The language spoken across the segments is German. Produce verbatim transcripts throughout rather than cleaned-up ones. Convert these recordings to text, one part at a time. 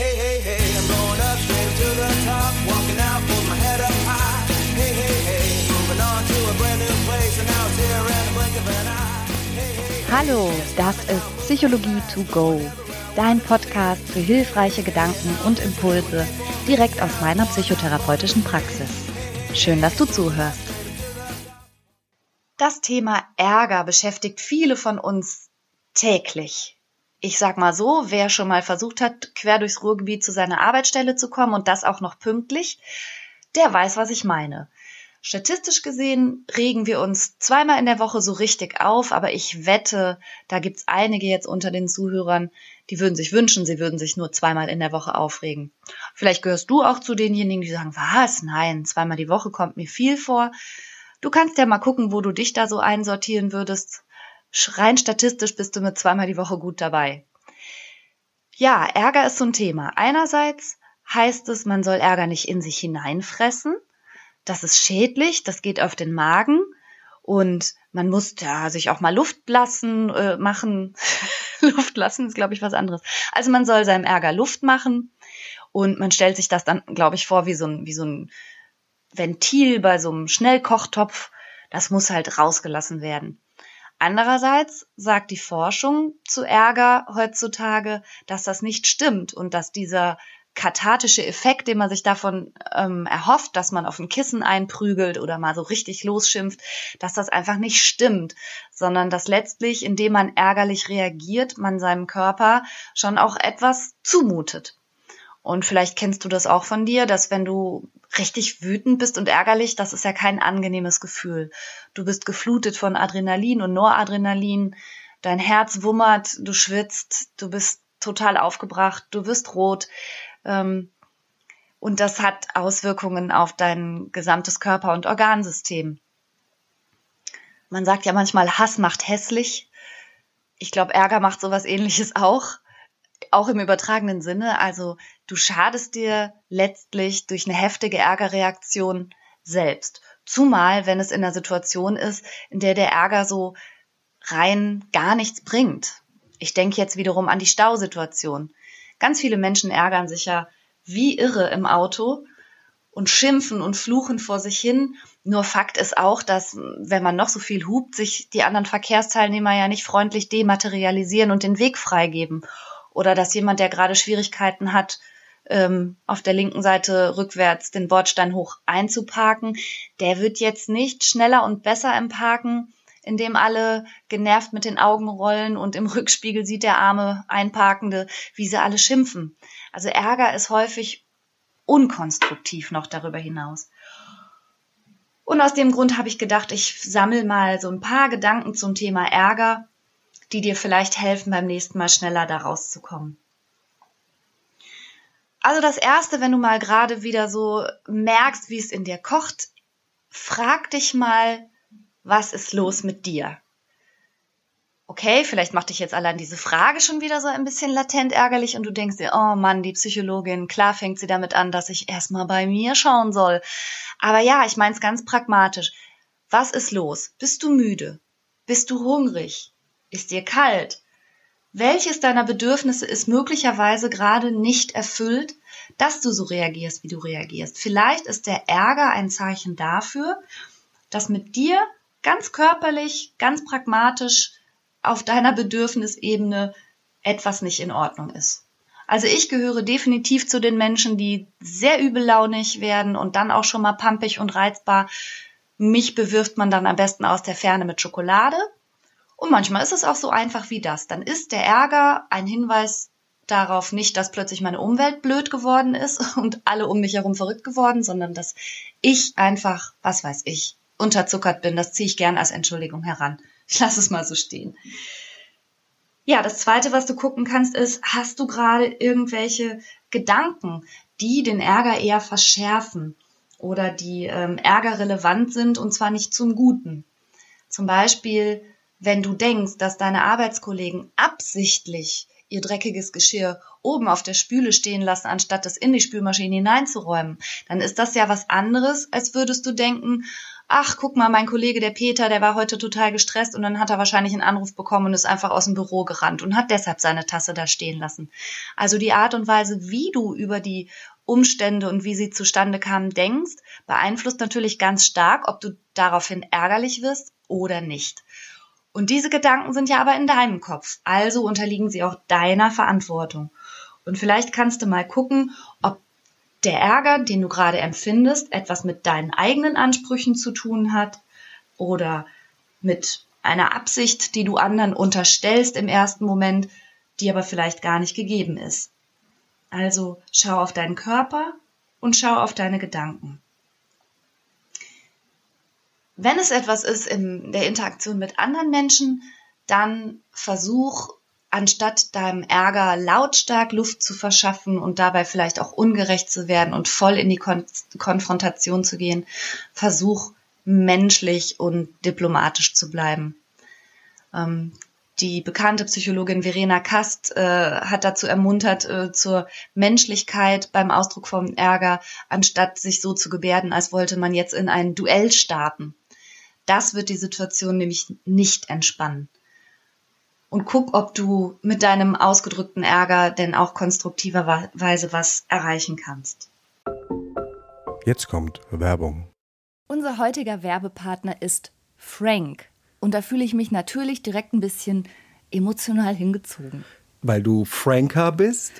Hey, hey, hey, I'm going up straight to the top, walking out with my head up high. Hey, hey, hey, moving on to a brand new place, and now it's here in the blink of an eye. Hey, hey, hey. Hallo, das ist Psychologie to go, dein Podcast für hilfreiche Gedanken und Impulse direkt aus meiner psychotherapeutischen Praxis. Schön, dass du zuhörst. Das Thema Ärger beschäftigt viele von uns täglich. Ich sag mal so, wer schon mal versucht hat, quer durchs Ruhrgebiet zu seiner Arbeitsstelle zu kommen und das auch noch pünktlich, der weiß, was ich meine. Statistisch gesehen regen wir uns zweimal in der Woche so richtig auf, aber ich wette, da gibt's einige jetzt unter den Zuhörern, die würden sich wünschen, sie würden sich nur zweimal in der Woche aufregen. Vielleicht gehörst du auch zu denjenigen, die sagen, was? Nein, zweimal die Woche kommt mir viel vor. Du kannst ja mal gucken, wo du dich da so einsortieren würdest. Rein statistisch bist du mit zweimal die Woche gut dabei. Ja, Ärger ist so ein Thema. Einerseits heißt es, man soll Ärger nicht in sich hineinfressen. Das ist schädlich, das geht auf den Magen. Und man muss ja sich auch mal Luft lassen, äh, machen. Luft lassen ist, glaube ich, was anderes. Also man soll seinem Ärger Luft machen. Und man stellt sich das dann, glaube ich, vor wie so ein, wie so ein Ventil bei so einem Schnellkochtopf. Das muss halt rausgelassen werden. Andererseits sagt die Forschung zu Ärger heutzutage, dass das nicht stimmt und dass dieser kathartische Effekt, den man sich davon ähm, erhofft, dass man auf ein Kissen einprügelt oder mal so richtig losschimpft, dass das einfach nicht stimmt, sondern dass letztlich, indem man ärgerlich reagiert, man seinem Körper schon auch etwas zumutet. Und vielleicht kennst du das auch von dir, dass wenn du richtig wütend bist und ärgerlich, das ist ja kein angenehmes Gefühl. Du bist geflutet von Adrenalin und Noradrenalin, dein Herz wummert, du schwitzt, du bist total aufgebracht, du wirst rot. Ähm, und das hat Auswirkungen auf dein gesamtes Körper- und Organsystem. Man sagt ja manchmal, Hass macht hässlich. Ich glaube, Ärger macht sowas Ähnliches auch. Auch im übertragenen Sinne, also du schadest dir letztlich durch eine heftige Ärgerreaktion selbst. Zumal, wenn es in einer Situation ist, in der der Ärger so rein gar nichts bringt. Ich denke jetzt wiederum an die Stausituation. Ganz viele Menschen ärgern sich ja wie irre im Auto und schimpfen und fluchen vor sich hin. Nur Fakt ist auch, dass, wenn man noch so viel hupt, sich die anderen Verkehrsteilnehmer ja nicht freundlich dematerialisieren und den Weg freigeben. Oder dass jemand, der gerade Schwierigkeiten hat, auf der linken Seite rückwärts den Bordstein hoch einzuparken, der wird jetzt nicht schneller und besser im Parken, indem alle genervt mit den Augen rollen und im Rückspiegel sieht der arme Einparkende, wie sie alle schimpfen. Also Ärger ist häufig unkonstruktiv noch darüber hinaus. Und aus dem Grund habe ich gedacht, ich sammle mal so ein paar Gedanken zum Thema Ärger, die dir vielleicht helfen, beim nächsten Mal schneller da rauszukommen. Also das Erste, wenn du mal gerade wieder so merkst, wie es in dir kocht, frag dich mal, was ist los mit dir? Okay, vielleicht macht dich jetzt allein diese Frage schon wieder so ein bisschen latent ärgerlich und du denkst dir, oh Mann, die Psychologin, klar fängt sie damit an, dass ich erstmal bei mir schauen soll. Aber ja, ich meine es ganz pragmatisch. Was ist los? Bist du müde? Bist du hungrig? Ist dir kalt? Welches deiner Bedürfnisse ist möglicherweise gerade nicht erfüllt, dass du so reagierst, wie du reagierst? Vielleicht ist der Ärger ein Zeichen dafür, dass mit dir ganz körperlich, ganz pragmatisch auf deiner Bedürfnisebene etwas nicht in Ordnung ist. Also ich gehöre definitiv zu den Menschen, die sehr übellaunig werden und dann auch schon mal pampig und reizbar. Mich bewirft man dann am besten aus der Ferne mit Schokolade. Und manchmal ist es auch so einfach wie das. Dann ist der Ärger ein Hinweis darauf nicht, dass plötzlich meine Umwelt blöd geworden ist und alle um mich herum verrückt geworden, sondern dass ich einfach, was weiß ich, unterzuckert bin. Das ziehe ich gern als Entschuldigung heran. Ich lasse es mal so stehen. Ja, das Zweite, was du gucken kannst, ist, hast du gerade irgendwelche Gedanken, die den Ärger eher verschärfen oder die ähm, ärgerrelevant sind und zwar nicht zum Guten? Zum Beispiel, wenn du denkst, dass deine Arbeitskollegen absichtlich ihr dreckiges Geschirr oben auf der Spüle stehen lassen, anstatt es in die Spülmaschine hineinzuräumen, dann ist das ja was anderes, als würdest du denken, ach, guck mal, mein Kollege, der Peter, der war heute total gestresst und dann hat er wahrscheinlich einen Anruf bekommen und ist einfach aus dem Büro gerannt und hat deshalb seine Tasse da stehen lassen. Also die Art und Weise, wie du über die Umstände und wie sie zustande kamen, denkst, beeinflusst natürlich ganz stark, ob du daraufhin ärgerlich wirst oder nicht. Und diese Gedanken sind ja aber in deinem Kopf, also unterliegen sie auch deiner Verantwortung. Und vielleicht kannst du mal gucken, ob der Ärger, den du gerade empfindest, etwas mit deinen eigenen Ansprüchen zu tun hat oder mit einer Absicht, die du anderen unterstellst im ersten Moment, die aber vielleicht gar nicht gegeben ist. Also schau auf deinen Körper und schau auf deine Gedanken. Wenn es etwas ist in der Interaktion mit anderen Menschen, dann versuch, anstatt deinem Ärger lautstark Luft zu verschaffen und dabei vielleicht auch ungerecht zu werden und voll in die Kon- Konfrontation zu gehen, versuch, menschlich und diplomatisch zu bleiben. Ähm, Die bekannte Psychologin Verena Kast äh, hat dazu ermuntert, äh, zur Menschlichkeit beim Ausdruck von Ärger, anstatt sich so zu gebärden, als wollte man jetzt in ein Duell starten. Das wird die Situation nämlich nicht entspannen. Und guck, ob du mit deinem ausgedrückten Ärger denn auch konstruktiverweise was erreichen kannst. Jetzt kommt Werbung. Unser heutiger Werbepartner ist Frank. Und da fühle ich mich natürlich direkt ein bisschen emotional hingezogen. Weil du Franker bist?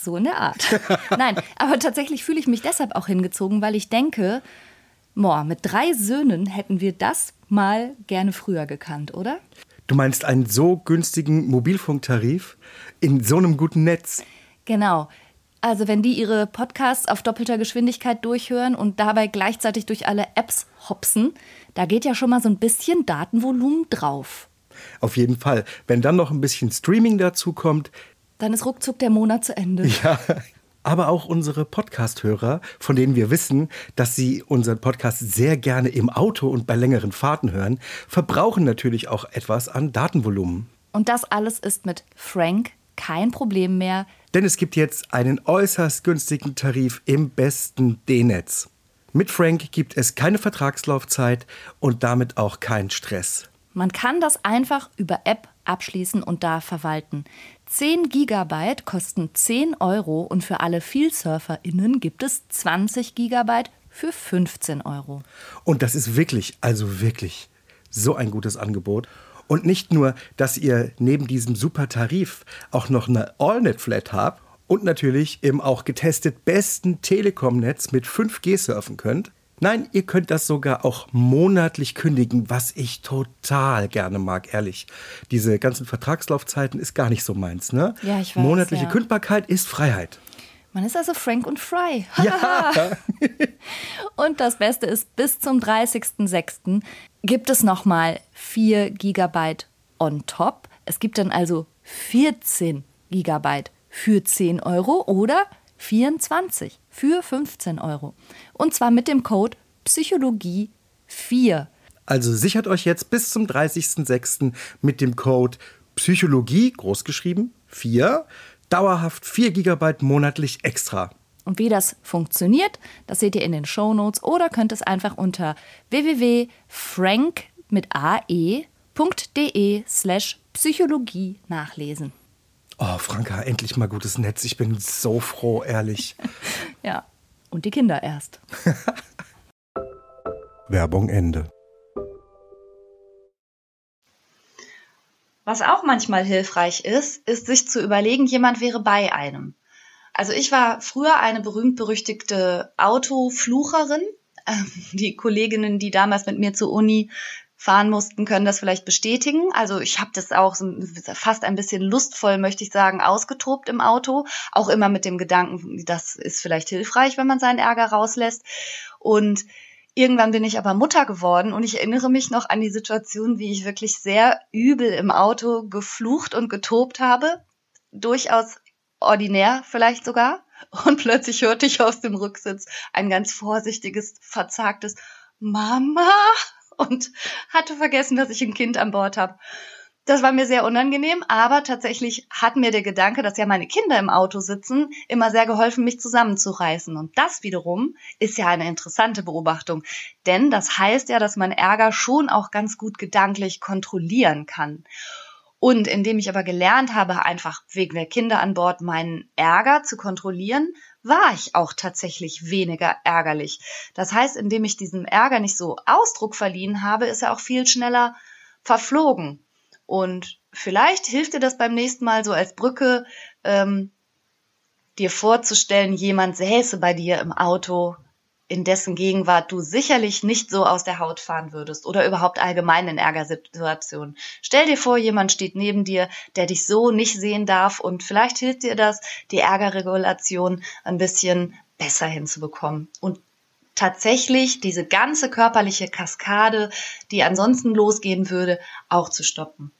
So in der Art. Nein, aber tatsächlich fühle ich mich deshalb auch hingezogen, weil ich denke, boah, mit drei Söhnen hätten wir das mal gerne früher gekannt, oder? Du meinst einen so günstigen Mobilfunktarif in so einem guten Netz? Genau. Also wenn die ihre Podcasts auf doppelter Geschwindigkeit durchhören und dabei gleichzeitig durch alle Apps hopsen, da geht ja schon mal so ein bisschen Datenvolumen drauf. Auf jeden Fall. Wenn dann noch ein bisschen Streaming dazu kommt, dann ist ruckzuck der Monat zu Ende. Ja, aber auch unsere Podcast-Hörer, von denen wir wissen, dass sie unseren Podcast sehr gerne im Auto und bei längeren Fahrten hören, verbrauchen natürlich auch etwas an Datenvolumen. Und das alles ist mit Frank kein Problem mehr. Denn es gibt jetzt einen äußerst günstigen Tarif im besten D-Netz. Mit Frank gibt es keine Vertragslaufzeit und damit auch keinen Stress. Man kann das einfach über App abschließen und da verwalten. zehn Gigabyte kosten zehn Euro und für alle VielsurferInnen gibt es zwanzig Gigabyte für fünfzehn Euro. Und das ist wirklich, also wirklich so ein gutes Angebot. Und nicht nur, dass ihr neben diesem super Tarif auch noch eine AllNet-Flat habt und natürlich im auch getestet besten Telekom-Netz mit fünf G surfen könnt. Nein, ihr könnt das sogar auch monatlich kündigen, was ich total gerne mag, ehrlich. Diese ganzen Vertragslaufzeiten ist gar nicht so meins, ne? Ja, ich weiß. Monatliche ja. Kündbarkeit ist Freiheit. Man ist also Frank und Fry. Ja. Und das Beste ist, bis zum dreißigsten sechsten gibt es nochmal vier Gigabyte on top. Es gibt dann also vierzehn Gigabyte für zehn Euro oder vierundzwanzig für fünfzehn Euro. Und zwar mit dem Code Psychologie vier. Also sichert euch jetzt bis zum dreißigsten sechsten mit dem Code Psychologie, großgeschrieben, vier, dauerhaft vier Gigabyte monatlich extra. Und wie das funktioniert, das seht ihr in den Shownotes oder könnt es einfach unter w w w Punkt frank mit a e Punkt d e Slash Psychologie nachlesen. Oh, Franka, endlich mal gutes Netz. Ich bin so froh, ehrlich. Ja, und die Kinder erst. Werbung Ende. Was auch manchmal hilfreich ist, ist sich zu überlegen, jemand wäre bei einem. Also ich war früher eine berühmt-berüchtigte Autoflucherin. Die Kolleginnen, die damals mit mir zur Uni fahren mussten, können das vielleicht bestätigen. Also ich habe das auch fast ein bisschen lustvoll, möchte ich sagen, ausgetobt im Auto. Auch immer mit dem Gedanken, das ist vielleicht hilfreich, wenn man seinen Ärger rauslässt. Und irgendwann bin ich aber Mutter geworden und ich erinnere mich noch an die Situation, wie ich wirklich sehr übel im Auto geflucht und getobt habe. Durchaus ordinär vielleicht sogar. Und plötzlich hörte ich aus dem Rücksitz ein ganz vorsichtiges, verzagtes Mama und hatte vergessen, dass ich ein Kind an Bord habe. Das war mir sehr unangenehm, aber tatsächlich hat mir der Gedanke, dass ja meine Kinder im Auto sitzen, immer sehr geholfen, mich zusammenzureißen. Und das wiederum ist ja eine interessante Beobachtung, denn das heißt ja, dass man Ärger schon auch ganz gut gedanklich kontrollieren kann. Und indem ich aber gelernt habe, einfach wegen der Kinder an Bord meinen Ärger zu kontrollieren, war ich auch tatsächlich weniger ärgerlich. Das heißt, indem ich diesem Ärger nicht so Ausdruck verliehen habe, ist er auch viel schneller verflogen. Und vielleicht hilft dir das beim nächsten Mal so als Brücke, ähm, dir vorzustellen, jemand säße bei dir im Auto, in dessen Gegenwart du sicherlich nicht so aus der Haut fahren würdest oder überhaupt allgemein in Ärgersituationen. Stell dir vor, jemand steht neben dir, der dich so nicht sehen darf, und vielleicht hilft dir das, die Ärgerregulation ein bisschen besser hinzubekommen. Und tatsächlich diese ganze körperliche Kaskade, die ansonsten losgehen würde, auch zu stoppen.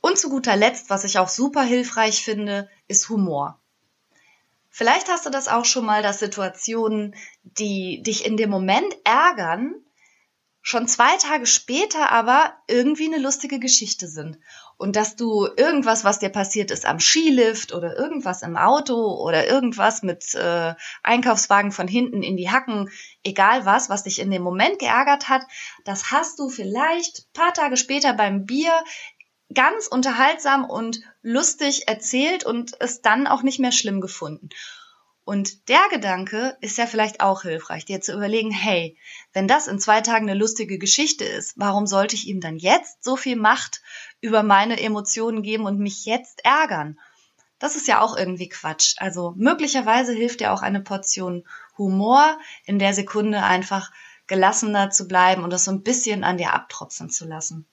Und zu guter Letzt, was ich auch super hilfreich finde, ist Humor. Vielleicht hast du das auch schon mal, dass Situationen, die dich in dem Moment ärgern, schon zwei Tage später aber irgendwie eine lustige Geschichte sind. Und dass du irgendwas, was dir passiert ist am Skilift oder irgendwas im Auto oder irgendwas mit äh, Einkaufswagen von hinten in die Hacken, egal was, was dich in dem Moment geärgert hat, das hast du vielleicht ein paar Tage später beim Bier ganz unterhaltsam und lustig erzählt und es dann auch nicht mehr schlimm gefunden. Und der Gedanke ist ja vielleicht auch hilfreich, dir zu überlegen, hey, wenn das in zwei Tagen eine lustige Geschichte ist, warum sollte ich ihm dann jetzt so viel Macht über meine Emotionen geben und mich jetzt ärgern? Das ist ja auch irgendwie Quatsch. Also möglicherweise hilft dir auch eine Portion Humor, in der Sekunde einfach gelassener zu bleiben und das so ein bisschen an dir abtropfen zu lassen.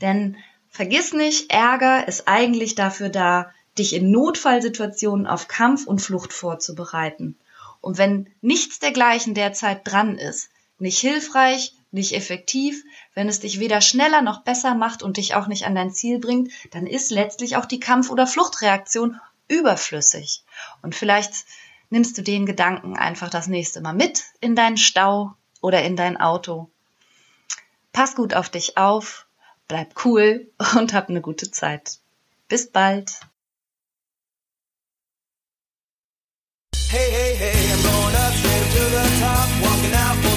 Denn vergiss nicht, Ärger ist eigentlich dafür da, dich in Notfallsituationen auf Kampf und Flucht vorzubereiten. Und wenn nichts dergleichen derzeit dran ist, nicht hilfreich, nicht effektiv, wenn es dich weder schneller noch besser macht und dich auch nicht an dein Ziel bringt, dann ist letztlich auch die Kampf- oder Fluchtreaktion überflüssig. Und vielleicht nimmst du den Gedanken einfach das nächste Mal mit in deinen Stau oder in dein Auto. Pass gut auf dich auf, bleib cool und hab eine gute Zeit. Bis bald. Hey, hey, hey, I'm going up straight to the top, walking out.